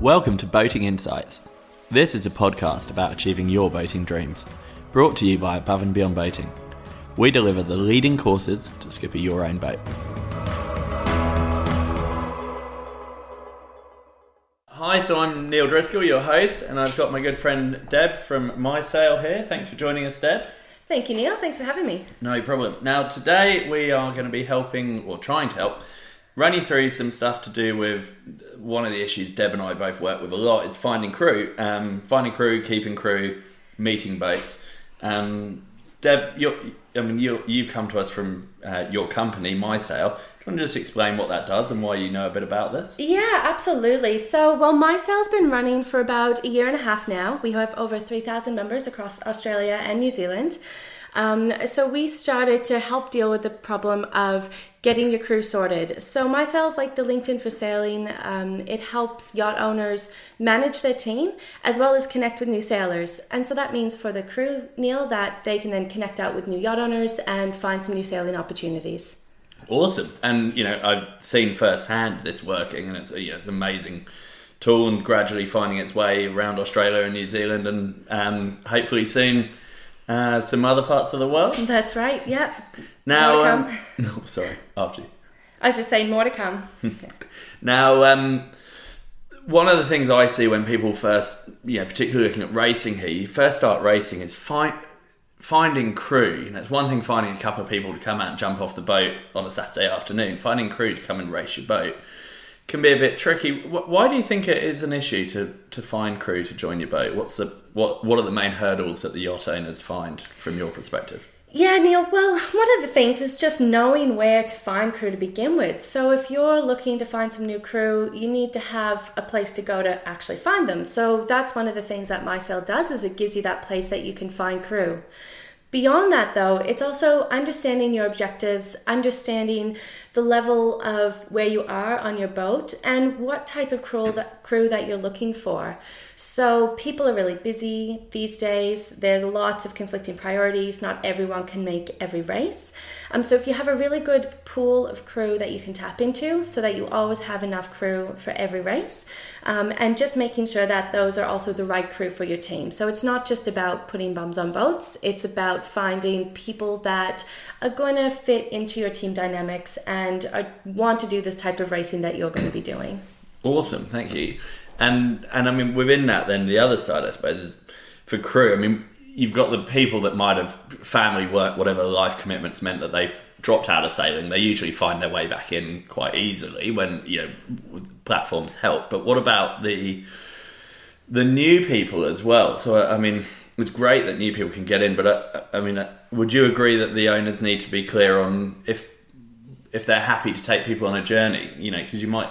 Welcome to Boating Insights. This is a podcast about achieving your boating dreams, brought to you by Above and Beyond Boating. We deliver the leading courses to skipper your own boat. Hi, so I'm Neil Driscoll, your host, and I've got my good friend Deb from MySail here. Thanks for joining us, Deb. Thank you, Neil. Thanks for having me. No problem. Now, today we are going to be helping, or trying to help, run you through some stuff to do with one of the issues Deb and I both work with a lot, is finding crew. Keeping crew, meeting boats. Deb, you've come to us from your company, MySail. Do you want to just explain what that does and why you know a bit about this? Yeah, absolutely. So, well, MySail's been running for about a year and a half now. We have over 3,000 members across Australia and New Zealand. So we started to help deal with the problem of getting your crew sorted. So MySail is like the LinkedIn for sailing. It helps yacht owners manage their team as well as connect with new sailors. And so that means for the crew, Neil, that they can then connect out with new yacht owners and find some new sailing opportunities. Awesome. And, you know, I've seen firsthand this working, and it's an amazing tool and gradually finding its way around Australia and New Zealand and hopefully soon some other parts of the world. That's right, yep. Now, after you. I was just saying, more to come. Now, one of the things I see when people first, particularly looking at racing here, you first start racing is finding crew. It's one thing finding a couple of people to come out and jump off the boat on a Saturday afternoon. Finding crew to come and race your boat can be a bit tricky. Why do you think it is an issue to find crew to join your boat? What are the main hurdles that the yacht owners find from your perspective? Yeah, Neil, well, one of the things is just knowing where to find crew to begin with. So if you're looking to find some new crew, you need to have a place to go to actually find them. So that's one of the things that MySail does, is it gives you that place that you can find crew. Beyond that, though, it's also understanding your objectives, understanding the level of where you are on your boat and what type of crew that you're looking for. So people are really busy these days. There's lots of conflicting priorities. Not everyone can make every race. So if you have a really good pool of crew that you can tap into so that you always have enough crew for every race, and just making sure that those are also the right crew for your team. So it's not just about putting bums on boats. It's about finding people that are going to fit into your team dynamics and want to do this type of racing that you're going to be doing. Awesome, thank you. And I mean, within that, then the other side, I suppose, is for crew. I mean, you've got the people that might have family, work, whatever life commitments meant that they've dropped out of sailing. They usually find their way back in quite easily when platforms help. But what about the new people as well? So I mean, it's great that new people can get in, but I mean, would you agree that the owners need to be clear on if they're happy to take people on a journey? Because you might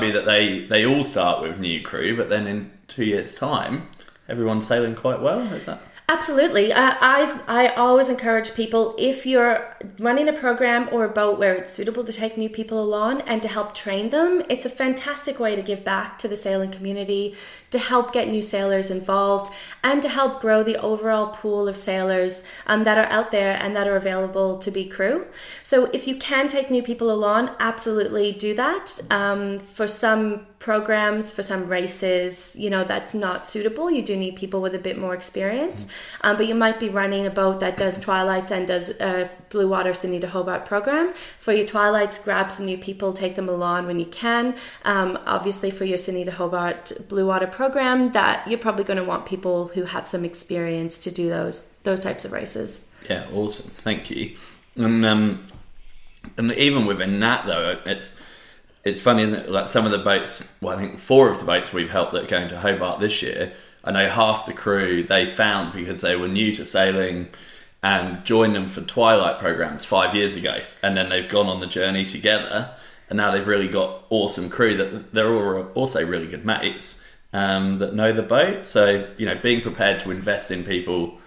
be that they all start with new crew, but then in 2 years' time, everyone's sailing quite well. Is that? Absolutely. I always encourage people, if you're running a program or a boat where it's suitable to take new people along and to help train them, it's a fantastic way to give back to the sailing community, to help get new sailors involved, and to help grow the overall pool of sailors that are out there and that are available to be crew. So if you can take new people along, absolutely do that. For some programs, for some races, that's not suitable. You do need people with a bit more experience. But you might be running a boat that does twilights and does a Blue Water Sydney to Hobart program. For your twilights, grab some new people, take them along when you can. Obviously, for your Sydney to Hobart Blue Water program, that you're probably going to want people who have some experience to do those types of races. Yeah, awesome. Thank you. And even within that, though, it's funny, isn't it? Like some of the boats, well, I think 4 of the boats we've helped that are going to Hobart this year, I know half the crew they found because they were new to sailing and joined them for twilight programs 5 years ago. And then they've gone on the journey together, and now they've really got awesome crew that they're all also really good mates that know the boat. So, being prepared to invest in people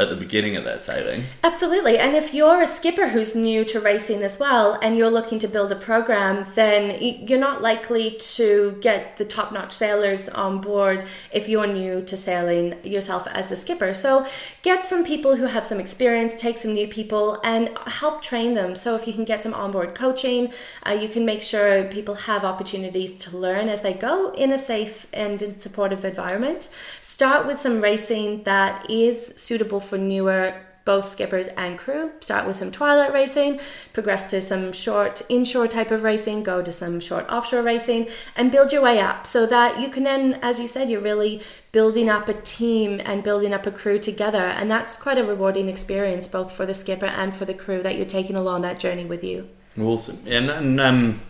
at the beginning of their sailing. Absolutely. And if you're a skipper who's new to racing as well and you're looking to build a program, then you're not likely to get the top-notch sailors on board if you're new to sailing yourself as a skipper. So get some people who have some experience, take some new people and help train them. So if you can get some onboard coaching, you can make sure people have opportunities to learn as they go in a safe and supportive environment. Start with some racing that is suitable for newer both skippers and crew. Start with some twilight racing, progress to some short inshore type of racing, go to some short offshore racing, and build your way up so that you can then, as you said, you're really building up a team and building up a crew together. And that's quite a rewarding experience, both for the skipper and for the crew that you're taking along that journey with you. Awesome. And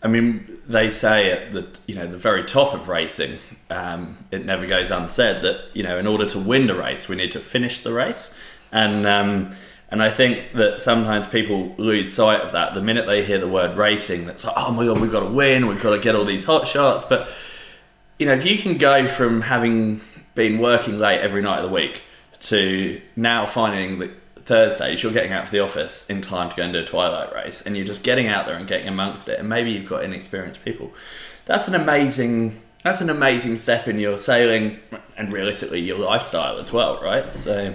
I mean, they say at the, you know, the very top of racing, it never goes unsaid that, you know, in order to win the race, we need to finish the race. And I think that sometimes people lose sight of that. The minute they hear the word racing, that's like, oh my God, we've got to win. We've got to get all these hot shots. But, you know, if you can go from having been working late every night of the week to now finding that Thursdays you're getting out of the office in time to go and do a twilight race, and you're just getting out there and getting amongst it, and maybe you've got inexperienced people, that's an amazing step in your sailing and realistically your lifestyle as well, right? So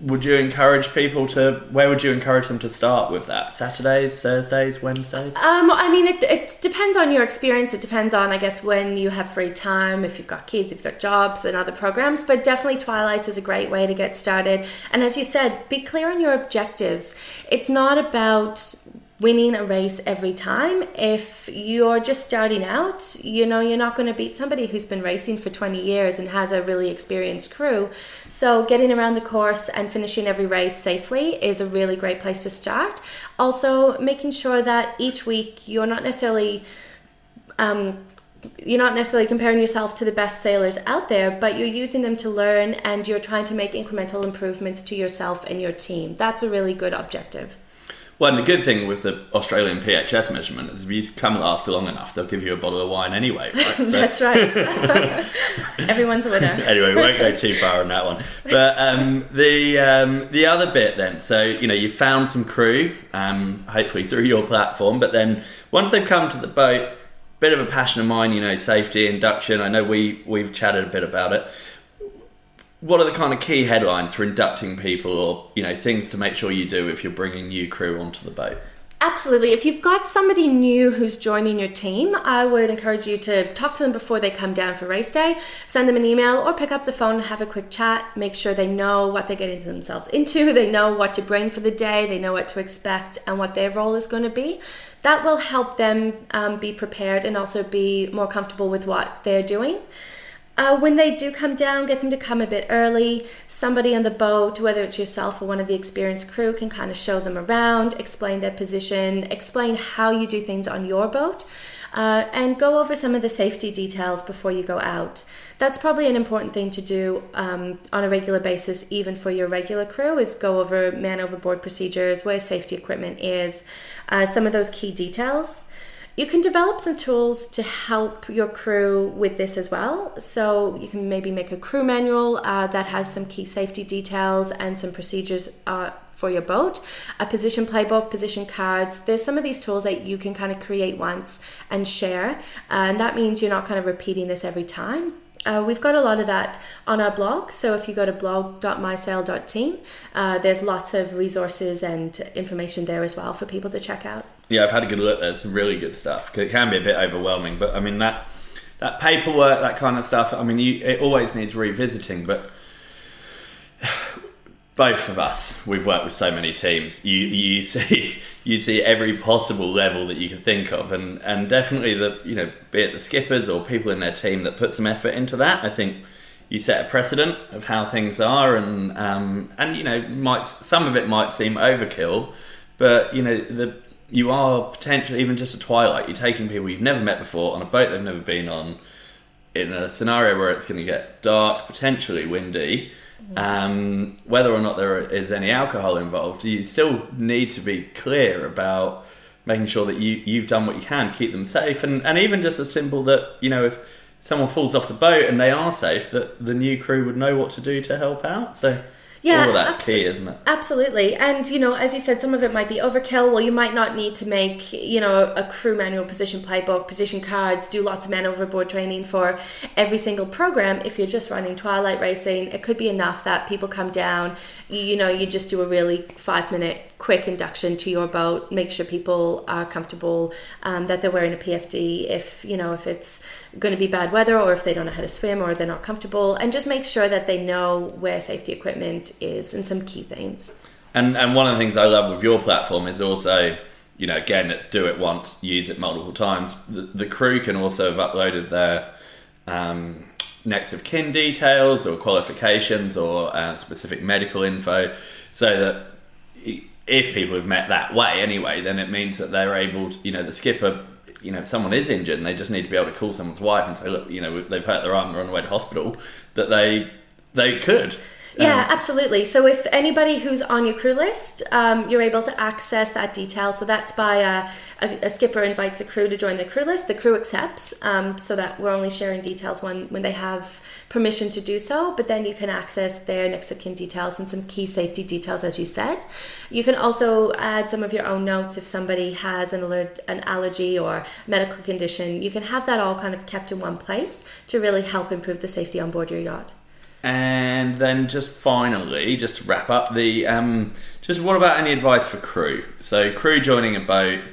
would you encourage people to, where would you encourage them to start with that? Saturdays, Thursdays, Wednesdays? I mean, it depends on your experience. It depends on, I guess, when you have free time, if you've got kids, if you've got jobs and other programs, but definitely twilights is a great way to get started. And as you said, be clear on your objectives. It's not about winning a race every time. If you're just starting out, you know, you're not going to beat somebody who's been racing for 20 years and has a really experienced crew. So getting around the course and finishing every race safely is a really great place to start. Also making sure that each week you're not necessarily comparing yourself to the best sailors out there, but you're using them to learn and you're trying to make incremental improvements to yourself and your team. That's a really good objective. Well, and the good thing with the Australian PHS measurement is if you come last long enough, they'll give you a bottle of wine anyway, right? So. That's right. Everyone's a winner. Anyway, we won't go too far on that one. But the other bit then, so, you know, you found some crew, hopefully through your platform, but then once they've come to the boat, bit of a passion of mine, you know, safety, induction. I know we've chatted a bit about it. What are the kind of key headlines for inducting people or, you know, things to make sure you do if you're bringing new crew onto the boat? Absolutely. If you've got somebody new who's joining your team, I would encourage you to talk to them before they come down for race day. Send them an email or pick up the phone and have a quick chat. Make sure they know what they're getting themselves into. They know what to bring for the day. They know what to expect and what their role is going to be. That will help them be prepared and also be more comfortable with what they're doing. When they do come down, get them to come a bit early. Somebody on the boat, whether it's yourself or one of the experienced crew, can kind of show them around, explain their position, explain how you do things on your boat, and go over some of the safety details before you go out. That's probably an important thing to do on a regular basis, even for your regular crew, is go over man overboard procedures, where safety equipment is, some of those key details. You can develop some tools to help your crew with this as well. So you can maybe make a crew manual that has some key safety details and some procedures for your boat, a position playbook, position cards. There's some of these tools that you can kind of create once and share. And that means you're not kind of repeating this every time. We've got a lot of that on our blog. So if you go to blog.mysail.team, there's lots of resources and information there as well for people to check out. Yeah, I've had a good look. There's some really good stuff. It can be a bit overwhelming, but I mean, that paperwork, that kind of stuff, I mean, it always needs revisiting, but both of us, we've worked with so many teams. You see every possible level that you can think of, and definitely the, you know, be it the skippers or people in their team that put some effort into that. I think you set a precedent of how things are, and you know, some of it might seem overkill, but you know, you are potentially, even just a twilight, you're taking people you've never met before on a boat they've never been on, in a scenario where it's going to get dark, potentially windy. Whether or not there is any alcohol involved, you still need to be clear about making sure that you've done what you can to keep them safe, and even just as simple that, you know, if someone falls off the boat and they are safe, that the new crew would know what to do to help out. So yeah, all of that's key, isn't it? Absolutely. And, you know, as you said, some of it might be overkill. Well, you might not need to make, you know, a crew manual, position playbook, position cards, do lots of man overboard training for every single program. If you're just running twilight racing, it could be enough that people come down, you know, you just do a really 5-minute quick induction to your boat, make sure people are comfortable, that they're wearing a PFD if, you know, if it's going to be bad weather or if they don't know how to swim or they're not comfortable, and just make sure that they know where safety equipment is and some key things. And one of the things I love with your platform is also, you know, again, it's do it once, use it multiple times. The crew can also have uploaded their next of kin details or qualifications or specific medical info, so that if people have met that way anyway, then it means that they're able to, you know, the skipper, you know, if someone is injured and they just need to be able to call someone's wife and say, look, you know, they've hurt their arm, they're on the way to hospital, that they could. Yeah, absolutely. So if anybody who's on your crew list, you're able to access that detail. So that's by a skipper invites a crew to join the crew list. The crew accepts, so that we're only sharing details when they have permission to do so. But then you can access their next of kin details and some key safety details, as you said. You can also add some of your own notes if somebody has an allergy or medical condition. You can have that all kind of kept in one place to really help improve the safety on board your yacht. And then just finally, just to wrap up, the just what about any advice for crew? So crew joining a boat,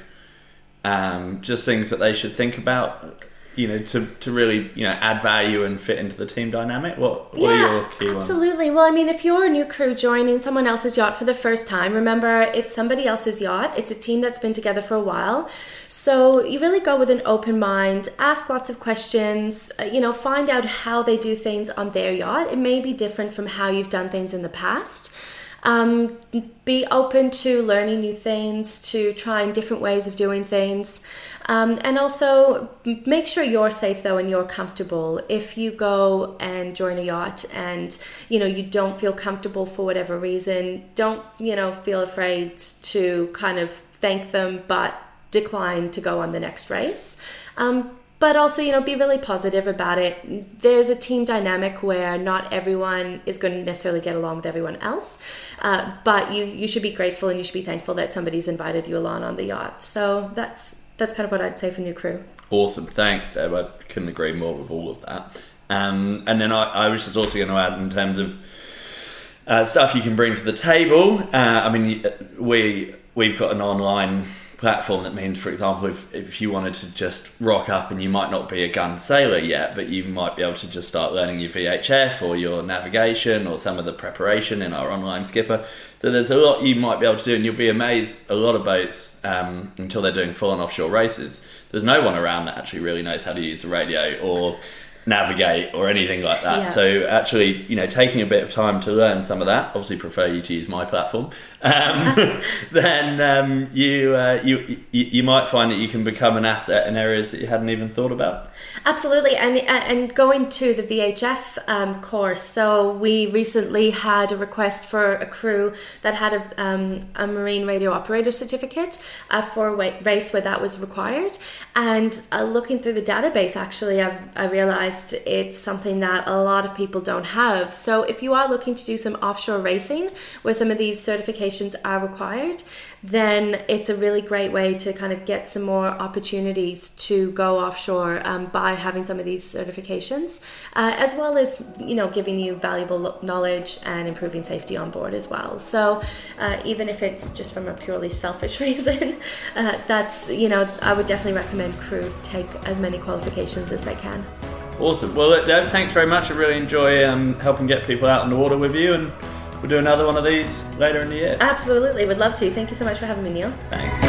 just things that they should think about, you know, to really, you know, add value and fit into the team dynamic. What are your key ones? Absolutely. Well, I mean, if you're a new crew joining someone else's yacht for the first time, remember, it's somebody else's yacht. It's a team that's been together for a while. So you really go with an open mind, ask lots of questions, you know, find out how they do things on their yacht. It may be different from how you've done things in the past. Be open to learning new things, to trying different ways of doing things. And also make sure you're safe though and you're comfortable. If you go and join a yacht and, you know, you don't feel comfortable for whatever reason, don't, you know, feel afraid to kind of thank them, but decline to go on the next race. But also, you know, be really positive about it. There's a team dynamic where not everyone is going to necessarily get along with everyone else. But you should be grateful and you should be thankful that somebody's invited you along on the yacht. So that's kind of what I'd say for new crew. Awesome. Thanks, Deb. I couldn't agree more with all of that. And then I was just also going to add in terms of stuff you can bring to the table. I mean, we've got an online platform that means, for example, if you wanted to just rock up and you might not be a gun sailor yet, but you might be able to just start learning your VHF or your navigation or some of the preparation in our online skipper. So there's a lot you might be able to do, and you'll be amazed a lot of boats until they're doing full and offshore races, there's no one around that actually really knows how to use the radio or navigate or anything like that. Yeah. So actually, you know, taking a bit of time to learn some of that, obviously prefer you to use my platform, then you might find that you can become an asset in areas that you hadn't even thought about. Absolutely. And going to the VHF course, so we recently had a request for a crew that had a marine radio operator certificate for a race where that was required, and looking through the database, actually I realized it's something that a lot of people don't have. So if you are looking to do some offshore racing where some of these certifications are required, then it's a really great way to kind of get some more opportunities to go offshore by having some of these certifications, as well as, you know, giving you valuable knowledge and improving safety on board as well. So even if it's just from a purely selfish reason, that's, you know, I would definitely recommend crew take as many qualifications as they can. Awesome. Well, look, Deb, thanks very much. I really enjoy helping get people out on the water with you, and we'll do another one of these later in the year. Absolutely. Would love to. Thank you so much for having me, Neil. Thanks.